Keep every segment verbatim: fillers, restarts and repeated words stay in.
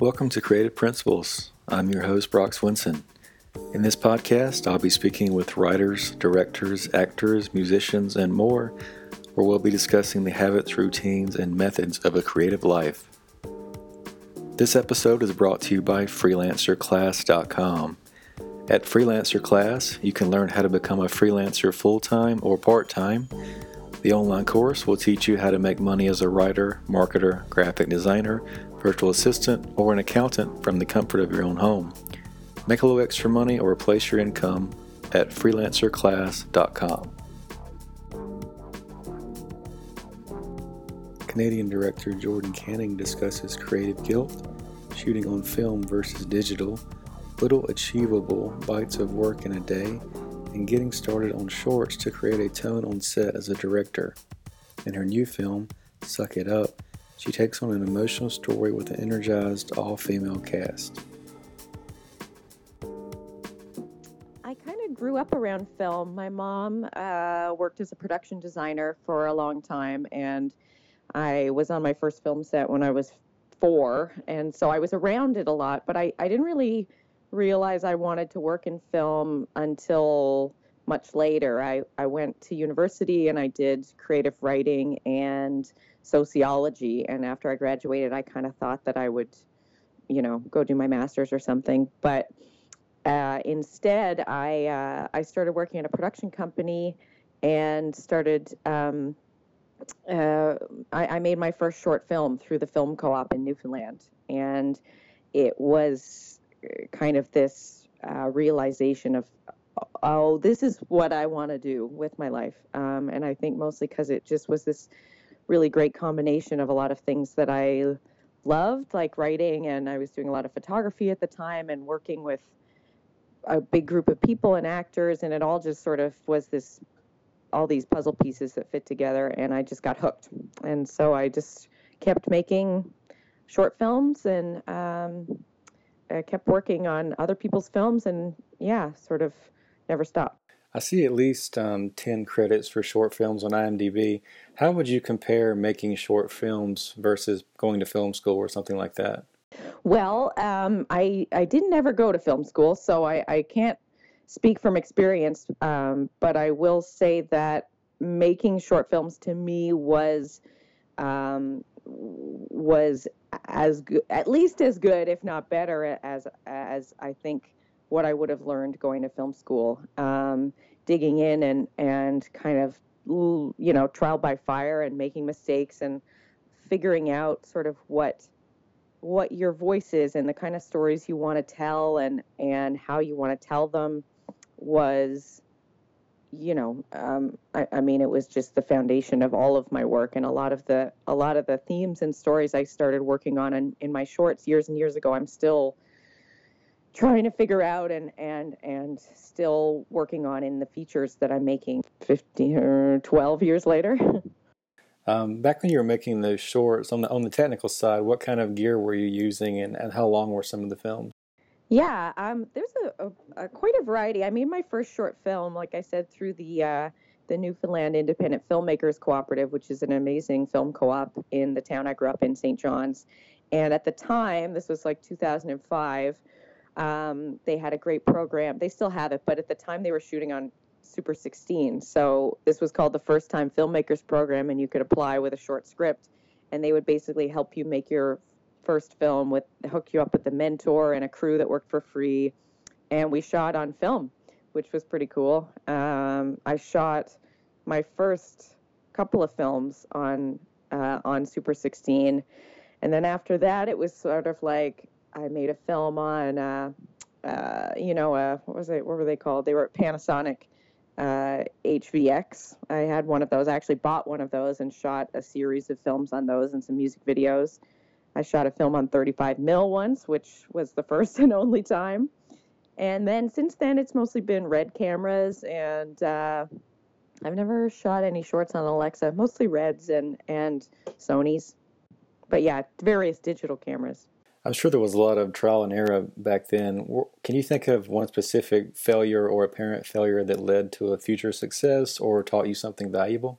Welcome to Creative Principles. I'm your host, Brock Swinson. In this podcast, I'll be speaking with writers, directors, actors, musicians, and more, where we'll be discussing the habits, routines, and methods of a creative life. This episode is brought to you by freelancer class dot com. At Freelancer Class, you can learn how to become a freelancer full-time or part-time. The online course will teach you how to make money as a writer, marketer, graphic designer, virtual assistant, or an accountant from the comfort of your own home. Make a little extra money or replace your income at freelancer class dot com. Canadian director Jordan Canning discusses creative guilt, shooting on film versus digital, little achievable bites of work in a day, and getting started on shorts to create a tone on set as a director. In her new film, Suck It Up, she takes on an emotional story with an energized all-female cast. I kind of grew up around film. My mom uh, worked as a production designer for a long time, and I was on my first film set when I was four, and so I was around it a lot, but I, I didn't really realize I wanted to work in film until much later. I, I went to university and I did creative writing and sociology, and after I graduated, I kind of thought that I would, you know, go do my master's or something, but uh, instead I, uh, I started working at a production company and started... Um, Uh, I, I made my first short film through the film co-op in Newfoundland, and it was kind of this uh, realization of, oh, this is what I want to do with my life. Um, and I think mostly because it just was this really great combination of a lot of things that I loved, like writing, and I was doing a lot of photography at the time and working with a big group of people and actors, and it all just sort of was this... all these puzzle pieces that fit together, and I just got hooked. And so I just kept making short films and um, I kept working on other people's films, and yeah, sort of never stopped. I see at least um, ten credits for short films on IMDb. How would you compare making short films versus going to film school or something like that? Well, um, I, I didn't ever go to film school, so I, I can't speak from experience, um, but I will say that making short films to me was um, was as good, at least as good, if not better, as as I think what I would have learned going to film school, um, digging in and and kind of, you know, trial by fire and making mistakes and figuring out sort of what. what your voice is and the kind of stories you want to tell and, and how you want to tell them was, you know, um, I, I mean, it was just the foundation of all of my work. And a lot of the, a lot of the themes and stories I started working on in, in my shorts years and years ago, I'm still trying to figure out and, and, and still working on in the features that I'm making fifteen or twelve years later. Um, back when you were making those shorts, on the on the technical side, what kind of gear were you using, and, and how long were some of the films? Yeah, um, there's a, a, a quite a variety. I made my first short film, like I said, through the uh, the Newfoundland Independent Filmmakers Cooperative, which is an amazing film co-op in the town I grew up in, Saint John's. And at the time, this was like two thousand five, um, they had a great program. They still have it, but at the time they were shooting on Super sixteen. So this was called the First Time Filmmakers Program, and you could apply with a short script, and they would basically help you make your first film with hook you up with a mentor and a crew that worked for free. And we shot on film, which was pretty cool. Um, I shot my first couple of films on uh, on Super sixteen, and then after that, it was sort of like I made a film on uh, uh, you know uh, what was it? What were they called? They were at Panasonic. Uh, H V X. I had one of those. I actually bought one of those and shot a series of films on those and some music videos. I shot a film on thirty-five millimeter once, which was the first and only time. And then since then, it's mostly been red cameras, and uh, I've never shot any shorts on Alexa, mostly reds and, and Sonys. But yeah, various digital cameras. I'm sure there was a lot of trial and error back then. Can you think of one specific failure or apparent failure that led to a future success or taught you something valuable?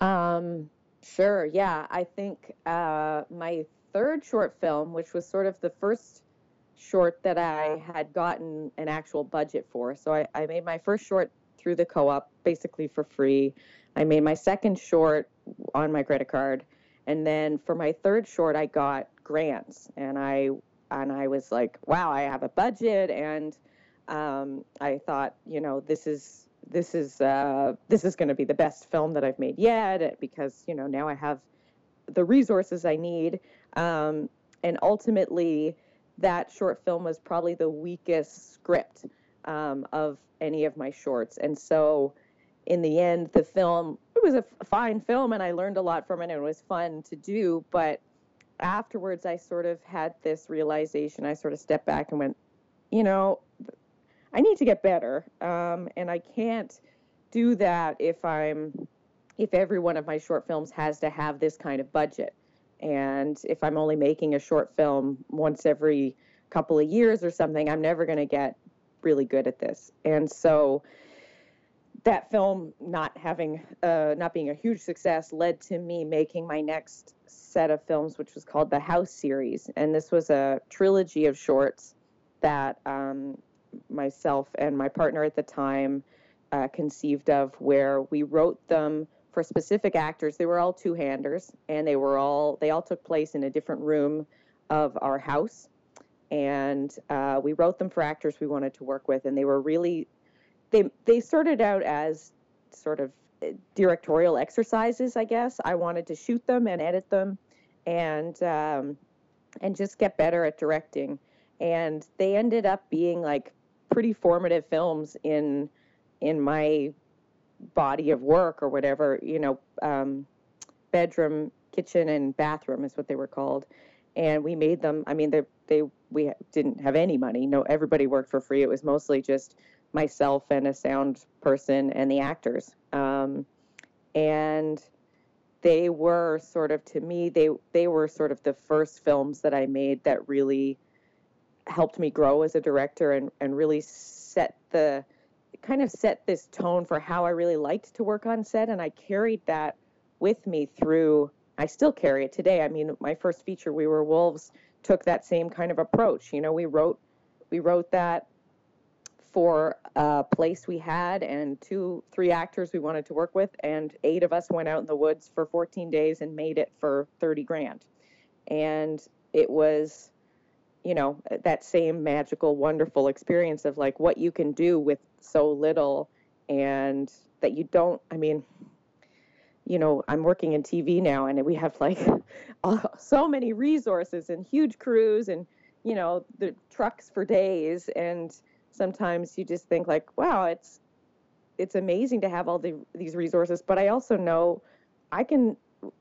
Um, sure, yeah. I think uh, my third short film, which was sort of the first short that I had gotten an actual budget for. So I, I made my first short through the co-op, basically for free. I made my second short on my credit card. And then for my third short, I got grants, and I and I was like, wow, I have a budget, and um, I thought, you know, this is this is uh, this is going to be the best film that I've made yet, because you know now I have the resources I need. Um, and ultimately, that short film was probably the weakest script um, of any of my shorts, and so in the end, the film, it was a f- fine film, and I learned a lot from it, and it was fun to do, but afterwards, I sort of had this realization. I sort of stepped back and went, you know, I need to get better, um, and I can't do that if I'm, if every one of my short films has to have this kind of budget, and if I'm only making a short film once every couple of years or something, I'm never going to get really good at this, and so that film not having, uh, not being a huge success led to me making my next set of films, which was called The House Series. And this was a trilogy of shorts that um, myself and my partner at the time uh, conceived of, where we wrote them for specific actors. They were all two-handers, and they were all, they all took place in a different room of our house. And uh, we wrote them for actors we wanted to work with, and they were really... They they started out as sort of directorial exercises, I guess. I wanted to shoot them and edit them, and um, and just get better at directing. And they ended up being like pretty formative films in in my body of work or whatever. You know, um, bedroom, kitchen, and bathroom is what they were called. And we made them. I mean, they they we didn't have any money. No, everybody worked for free. It was mostly just myself and a sound person and the actors. Um, and they were sort of, to me, they, they were sort of the first films that I made that really helped me grow as a director and, and really set the, kind of set this tone for how I really liked to work on set. And I carried that with me through, I still carry it today. I mean, my first feature, We Were Wolves, took that same kind of approach. You know, we wrote, we wrote that for a place we had and two, three actors we wanted to work with, and eight of us went out in the woods for fourteen days and made it for thirty grand. And it was, you know, that same magical, wonderful experience of like what you can do with so little, and that you don't, I mean, you know, I'm working in T V now, and we have like so many resources and huge crews and, you know, the trucks for days, and sometimes you just think like, wow, it's it's amazing to have all the, these resources. But I also know I can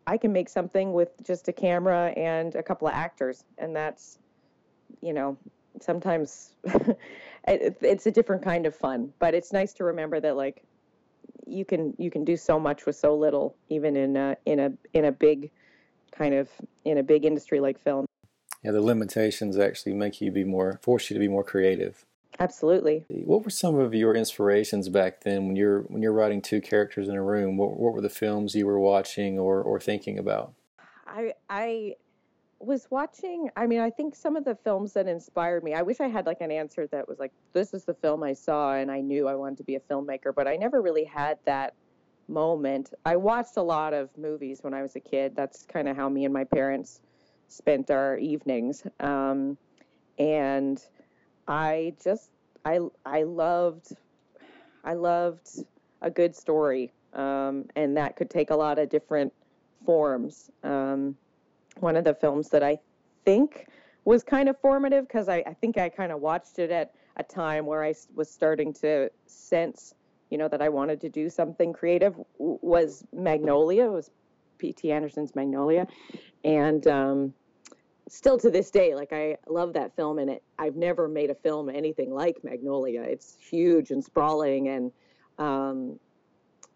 I can make something with just a camera and a couple of actors. And that's, you know, sometimes it, it's a different kind of fun. But it's nice to remember that, like, you can you can do so much with so little, even in a, in a in a big kind of in a big industry like film. Yeah, the limitations actually make you be more force you to be more creative. Absolutely. What were some of your inspirations back then when you're when you're writing two characters in a room? What, what were the films you were watching or, or thinking about? I I was watching, I mean, I think some of the films that inspired me, I wish I had like an answer that was like, this is the film I saw and I knew I wanted to be a filmmaker, but I never really had that moment. I watched a lot of movies when I was a kid. That's kind of how me and my parents spent our evenings. Um, and... I just, I, I loved, I loved a good story, um, and that could take a lot of different forms. Um, one of the films that I think was kind of formative, because I, I think I kind of watched it at a time where I was starting to sense, you know, that I wanted to do something creative, was Magnolia. It was P T Anderson's Magnolia, and um, still to this day, like, I love that film, and it, I've never made a film anything like Magnolia. It's huge and sprawling, and um,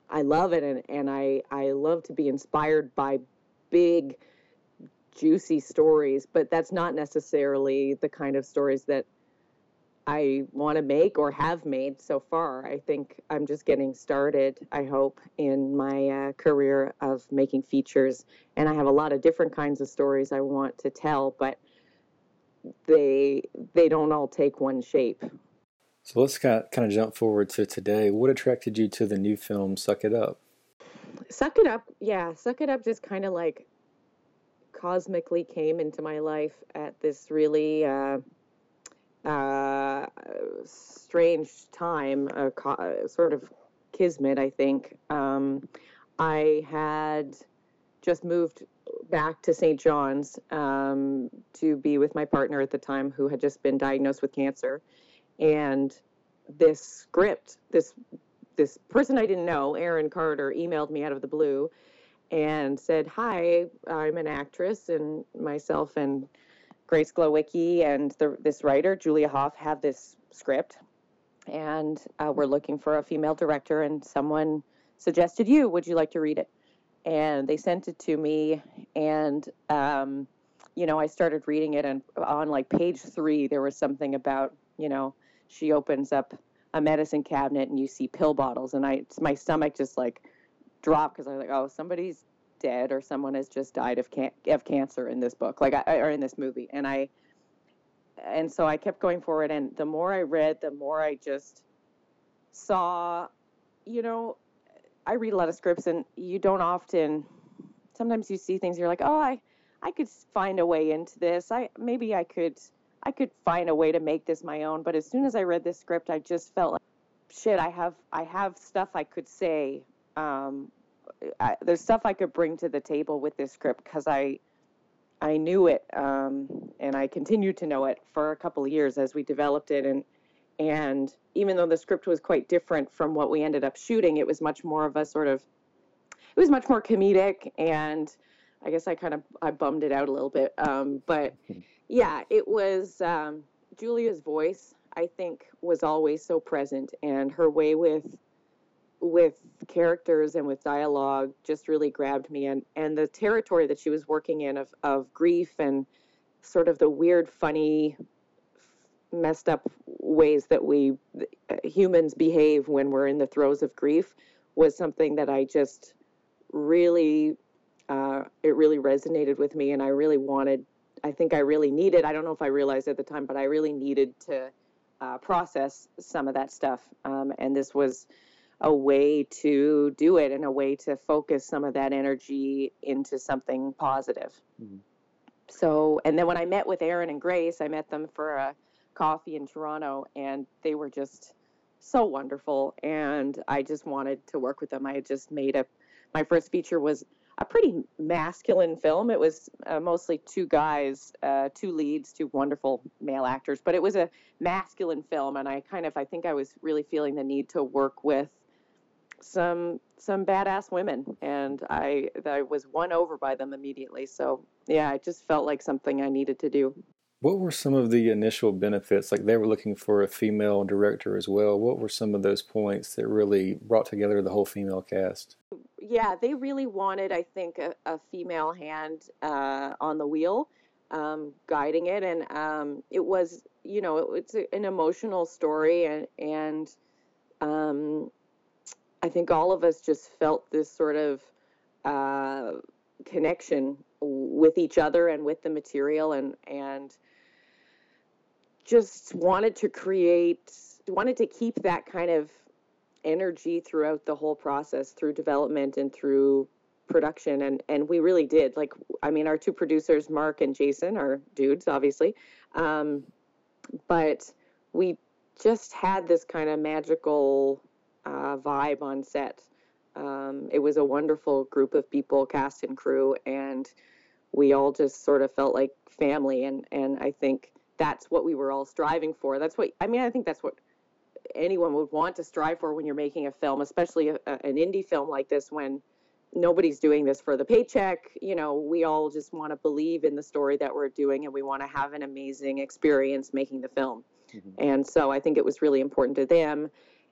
I love it, and, and I, I love to be inspired by big, juicy stories, but that's not necessarily the kind of stories that I want to make or have made so far. I think I'm just getting started, I hope, in my uh, career of making features. And I have a lot of different kinds of stories I want to tell, but they they don't all take one shape. So let's kind of jump forward to today. What attracted you to the new film, Suck It Up? Suck It Up, yeah. Suck It Up just kind of like cosmically came into my life at this really... Uh, uh strange time, uh, co- sort of kismet, I think. Um, I had just moved back to Saint John's um, to be with my partner at the time, who had just been diagnosed with cancer. And this script, this this person I didn't know, Aaron Carter, emailed me out of the blue and said, "Hi, I'm an actress, and myself and Grace Glowicki and the, this writer, Julia Hoff, have this script, and uh, we're looking for a female director, and someone suggested you. Would you like to read it?" And they sent it to me, and, um, you know, I started reading it, and on, like, page three, there was something about, you know, she opens up a medicine cabinet, and you see pill bottles, and I, my stomach just, like, dropped, because I was like, oh, somebody's dead, or someone has just died of can- of cancer in this book, like I, or in this movie. And I, and so I kept going forward. And the more I read, the more I just saw, you know, I read a lot of scripts, and you don't often. Sometimes you see things, you're like, oh, I, I could find a way into this. I maybe I could, I could find a way to make this my own. But as soon as I read this script, I just felt like, shit, I have, I have stuff I could say. Um, I, there's stuff I could bring to the table with this script, because I I knew it, um, and I continued to know it for a couple of years as we developed it. And and even though the script was quite different from what we ended up shooting, it was much more of a sort of, it was much more comedic, and I guess I kind of, I bummed it out a little bit. Um, but yeah, it was, um, Julia's voice, I think, was always so present, and her way with with characters and with dialogue just really grabbed me, and, and the territory that she was working in of, of grief and sort of the weird, funny, messed up ways that we uh, humans behave when we're in the throes of grief was something that I just really, uh, it really resonated with me, and I really wanted, I think I really needed, I don't know if I realized at the time, but I really needed to uh, process some of that stuff. Um, and this was a way to do it, and a way to focus some of that energy into something positive. Mm-hmm. So, and then when I met with Aaron and Grace, I met them for a coffee in Toronto, and they were just so wonderful. And I just wanted to work with them. I had just made a, my first feature was a pretty masculine film. It was uh, mostly two guys, uh, two leads, two wonderful male actors, but it was a masculine film. And I kind of, I think I was really feeling the need to work with some some badass women, and I I was won over by them immediately. So yeah, it just felt like something I needed to do. What were some of the initial benefits? Like, they were looking for a female director as well. What were some of those points that really brought together the whole female cast? Yeah, they really wanted, I think, a, a female hand uh, on the wheel, um, guiding it, and um, it was, you know, it, it's an emotional story, and and. Um, I think all of us just felt this sort of uh, connection with each other and with the material, and and just wanted to create, wanted to keep that kind of energy throughout the whole process, through development and through production. And, and we really did. Like, I mean, our two producers, Mark and Jason, are dudes, obviously. Um, but we just had this kind of magical... Uh, vibe on set. Um, it was a wonderful group of people, cast and crew, and we all just sort of felt like family, and, and I think that's what we were all striving for. That's what, I mean, I think that's what anyone would want to strive for when you're making a film, especially a, a, an indie film like this, when nobody's doing this for the paycheck. You know, we all just want to believe in the story that we're doing, and we want to have an amazing experience making the film. Mm-hmm. And so I think it was really important to them,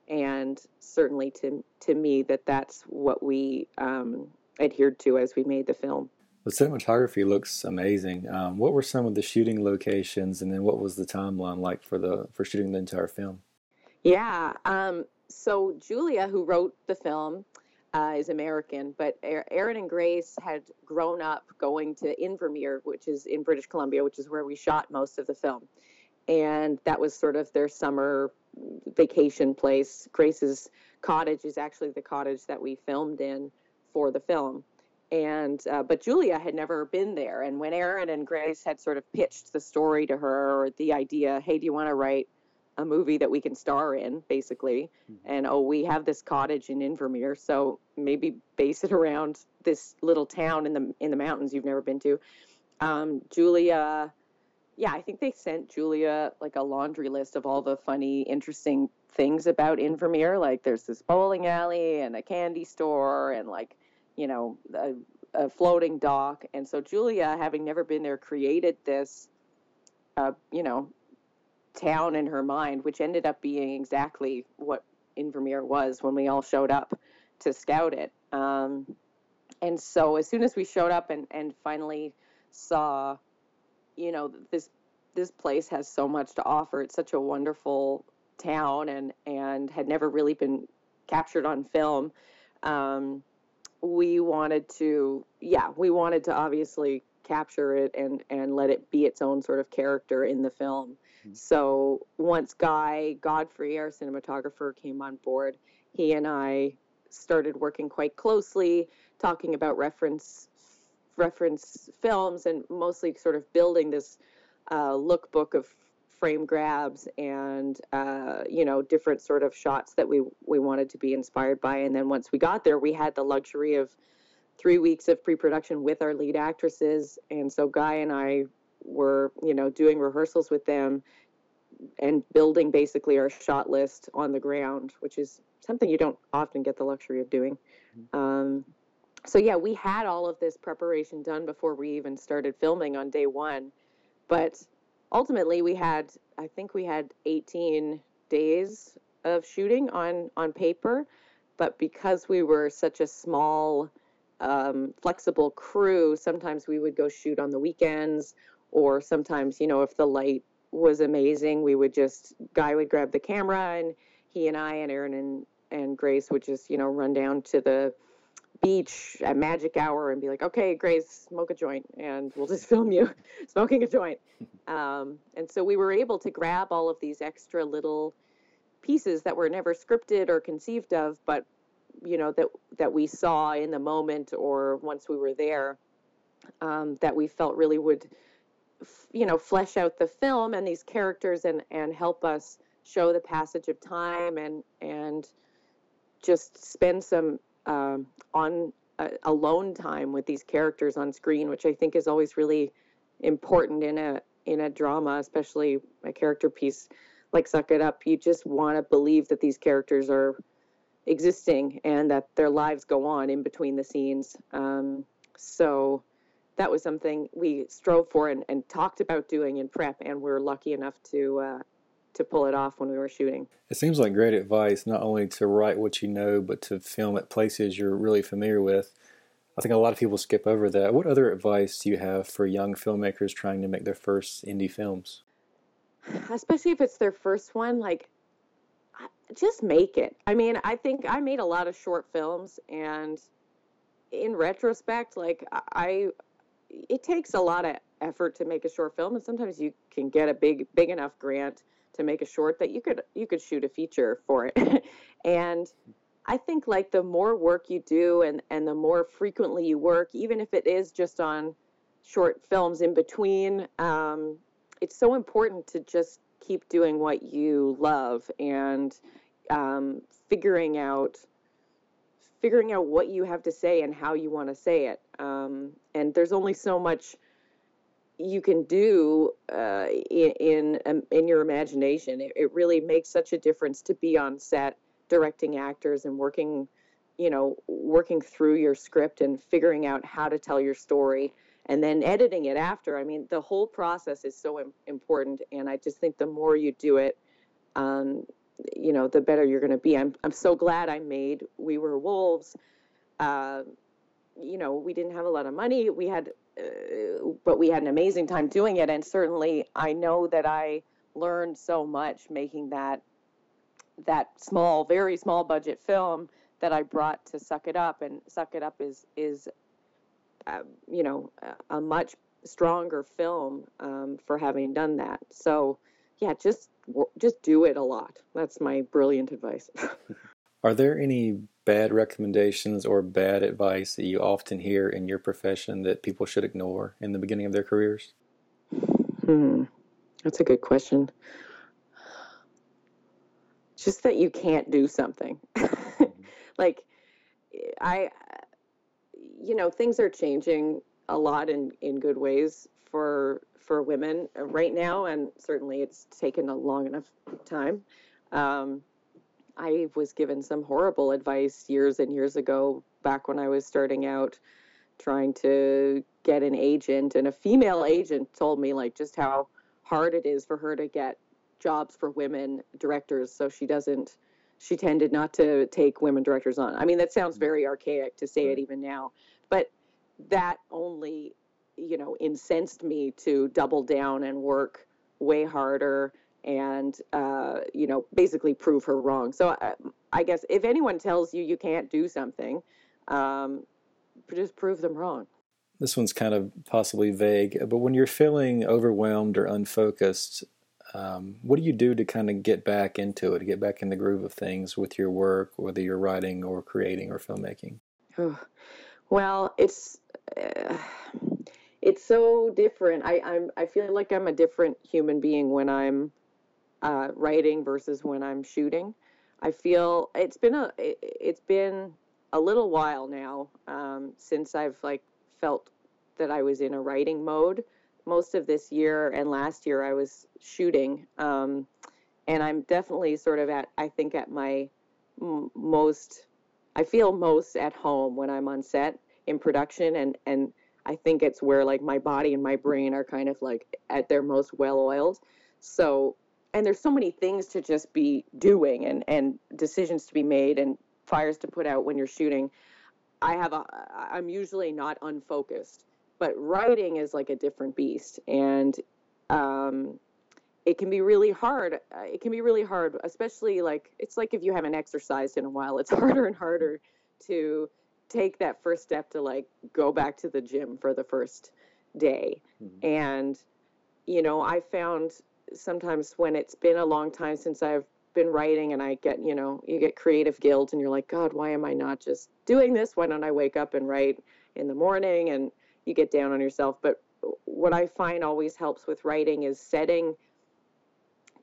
and certainly to to me, that that's what we um, adhered to as we made the film. The cinematography looks amazing. Um, what were some of the shooting locations, and then what was the timeline like for the for shooting the entire film? Yeah. Um, so Julia, who wrote the film, uh, is American, but Aaron and Grace had grown up going to Invermere, which is in British Columbia, which is where we shot most of the film. And that was sort of their summer vacation place. Grace's cottage is actually the cottage that we filmed in for the film. And uh, but Julia had never been there. And when Aaron and Grace had sort of pitched the story to her, or the idea, hey, do you want to write a movie that we can star in, basically? Mm-hmm. And, oh, we have this cottage in Invermere, so maybe base it around this little town in the in the mountains you've never been to. Um, Julia... Yeah, I think they sent Julia like a laundry list of all the funny, interesting things about Invermere. Like there's this bowling alley and a candy store and like, you know, a, a floating dock. And so Julia, having never been there, created this, uh, you know, town in her mind, which ended up being exactly what Invermere was when we all showed up to scout it. Um, and so as soon as we showed up and, and finally saw... you know, this this place has so much to offer. It's such a wonderful town, and, and had never really been captured on film. Um, we wanted to, yeah, we wanted to obviously capture it and, and let it be its own sort of character in the film. Mm-hmm. So once Guy Godfrey, our cinematographer, came on board, he and I started working quite closely, talking about reference reference films and mostly sort of building this uh, lookbook of frame grabs and, uh, you know, different sort of shots that we, we wanted to be inspired by. And then once we got there, we had the luxury of three weeks of pre-production with our lead actresses. And so Guy and I were, you know, doing rehearsals with them and building basically our shot list on the ground, which is something you don't often get the luxury of doing. Um, So, yeah, we had all of this preparation done before we even started filming on day one. But ultimately, we had, I think we had eighteen days of shooting on, on paper. But because we were such a small, um, flexible crew, sometimes we would go shoot on the weekends. Or sometimes, you know, if the light was amazing, we would just, Guy would grab the camera, and he and I and Aaron and, and Grace would just, you know, run down to the beach at magic hour and be like, okay, Grace, smoke a joint, and we'll just film you smoking a joint. Um, and so we were able to grab all of these extra little pieces that were never scripted or conceived of, but, you know, that, that we saw in the moment or once we were there, um, that we felt really would, f- you know, flesh out the film and these characters and, and help us show the passage of time and, and just spend some, Um, on uh, alone time with these characters on screen, which I think is always really important in a in a drama, especially a character piece like Suck It Up. You just want to believe that these characters are existing and that their lives go on in between the scenes. Um, so that was something we strove for and, and talked about doing in prep, and we were lucky enough to uh, to pull it off when we were shooting. It seems like great advice, not only to write what you know, but to film at places you're really familiar with. I think a lot of people skip over that. What other advice do you have for young filmmakers trying to make their first indie films? Especially if it's their first one, like, just make it. I mean, I think I made a lot of short films, and in retrospect, like, I, it takes a lot of effort to make a short film, and sometimes you can get a big, big enough grant to make a short that you could you could shoot a feature for it. And I think, like, the more work you do and, and the more frequently you work, even if it is just on short films in between, um, it's so important to just keep doing what you love and um, figuring out figuring out what you have to say and how you want to say it. Um, and there's only so much you can do uh, in, in in your imagination. It, it really makes such a difference to be on set directing actors and working, you know, working through your script and figuring out how to tell your story and then editing it after. I mean, the whole process is so im- important. And I just think the more you do it, um, you know, the better you're going to be. I'm I'm so glad I made We Were Wolves. Uh, you know, we didn't have a lot of money. We had, uh, but we had an amazing time doing it. And certainly I know that I learned so much making that, that small, very small budget film that I brought to Suck It Up. And Suck It Up is, is uh, you know, a much stronger film um, for having done that. So, yeah, just just do it a lot. That's my brilliant advice. Are there any bad recommendations or bad advice that you often hear in your profession that people should ignore in the beginning of their careers? Hmm. That's a good question. Just that you can't do something. Like, I, you know, things are changing a lot in, in good ways for for women right now, and certainly it's taken a long enough time. Um, I was given some horrible advice years and years ago, back when I was starting out, trying to get an agent, and a female agent told me, like, just how hard it is for her to get jobs for women directors, so she doesn't, she tended not to take women directors on. I mean, that sounds very archaic to say it even now, but that only, you know, incensed me to double down and work way harder and, uh, you know, basically prove her wrong. So I, I guess if anyone tells you you can't do something, um, just prove them wrong. This one's kind of possibly vague, but when you're feeling overwhelmed or unfocused, Um, what do you do to kind of get back into it, to get back in the groove of things with your work, whether you're writing or creating or filmmaking? Oh, well, it's uh, it's so different. I I'm, I feel like I'm a different human being when I'm uh, writing versus when I'm shooting. I feel it's been a it, it's been a little while now um, since I've like felt that I was in a writing mode. Most of this year and last year I was shooting, um, and I'm definitely sort of at, I think at my m- most, I feel most at home when I'm on set in production, and, and I think it's where like my body and my brain are kind of like at their most well-oiled. So, and there's so many things to just be doing and, and decisions to be made and fires to put out when you're shooting. I have a, I'm usually not unfocused. But writing is like a different beast, and um, it can be really hard. It can be really hard, especially like, it's like if you haven't exercised in a while, it's harder and harder to take that first step to like go back to the gym for the first day. Mm-hmm. And, you know, I found sometimes when it's been a long time since I've been writing, and I get, you know, you get creative guilt and you're like, God, why am I not just doing this? Why don't I wake up and write in the morning? And you get down on yourself. But what I find always helps with writing is setting,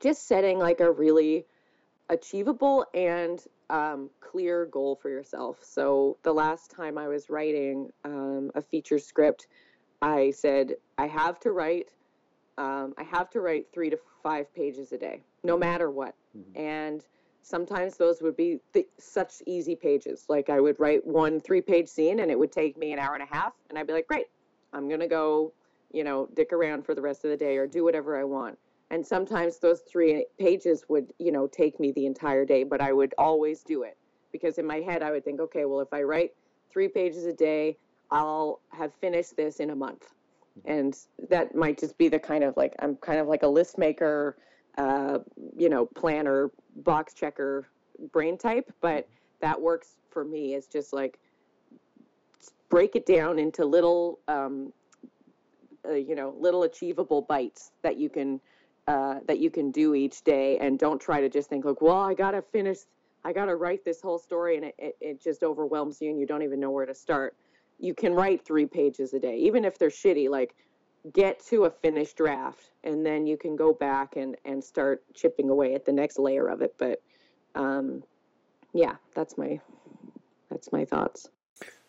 just setting like a really achievable and um, clear goal for yourself. So the last time I was writing um, a feature script, I said, I have to write, um, I have to write three to five pages a day, no matter what. Mm-hmm. And sometimes those would be th- such easy pages. Like I would write one three-page scene and it would take me an hour and a half. And I'd be like, great, I'm going to go, you know, dick around for the rest of the day or do whatever I want. And sometimes those three pages would, you know, take me the entire day, but I would always do it. Because in my head, I would think, okay, well, if I write three pages a day, I'll have finished this in a month. And that might just be the kind of like, I'm kind of like a list maker, uh, you know, planner, box checker brain type, but that works for me. It's just like break it down into little, um, uh, you know, little achievable bites that you can, uh, that you can do each day, and don't try to just think like, well, I got to finish, I got to write this whole story, and it, it, it just overwhelms you and you don't even know where to start. You can write three pages a day, even if they're shitty, like get to a finished draft, and then you can go back and, and start chipping away at the next layer of it. But, um, yeah, that's my, that's my thoughts.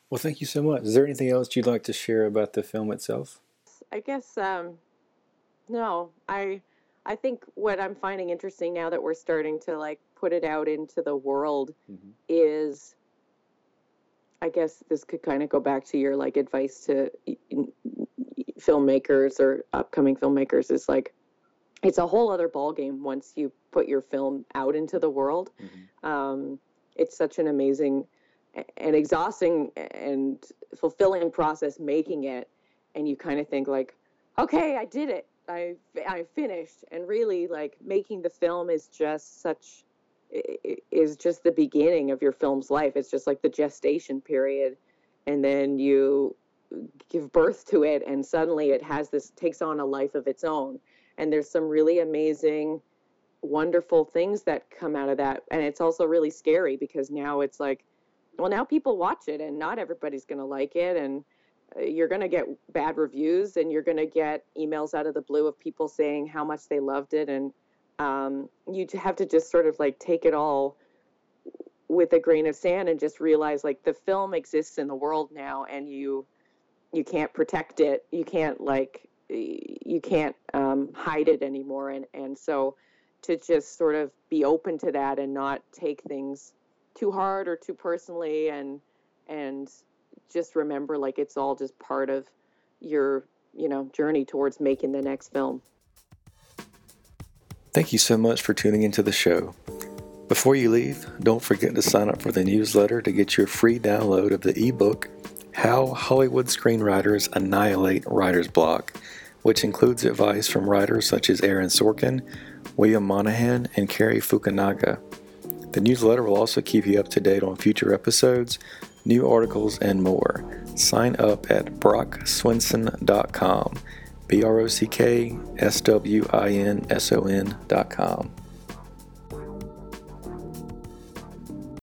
Well, thank you so much. Is there anything else you'd like to share about the film itself? I guess, um, no, I, I think what I'm finding interesting now that we're starting to like put it out into the world, mm-hmm. is I guess this could kind of go back to your like advice to filmmakers or upcoming filmmakers is like, it's a whole other ballgame once you put your film out into the world. Mm-hmm. Um, it's such an amazing and exhausting and fulfilling process making it. And you kind of think like, okay, I did it. I, I finished. And really like making the film is just such, is just the beginning of your film's life. It's just like the gestation period. And then you give birth to it and suddenly it has this, takes on a life of its own. And there's some really amazing, wonderful things that come out of that. And it's also really scary because now it's like, well, now people watch it and not everybody's going to like it. And you're going to get bad reviews and you're going to get emails out of the blue of people saying how much they loved it. And um, you have to just sort of like take it all with a grain of sand and just realize like the film exists in the world now and you, you can't protect it. You can't like... you can't um, hide it anymore. And, and so to just sort of be open to that and not take things too hard or too personally and, and just remember like it's all just part of your, you know, journey towards making the next film. Thank you so much for tuning into the show. Before you leave, don't forget to sign up for the newsletter to get your free download of the ebook, How Hollywood Screenwriters Annihilate Writer's Block, which includes advice from writers such as Aaron Sorkin, William Monahan, and Carrie Fukunaga. The newsletter will also keep you up to date on future episodes, new articles, and more. Sign up at brock swinson dot com, B R O C K S W I N S O N dot com.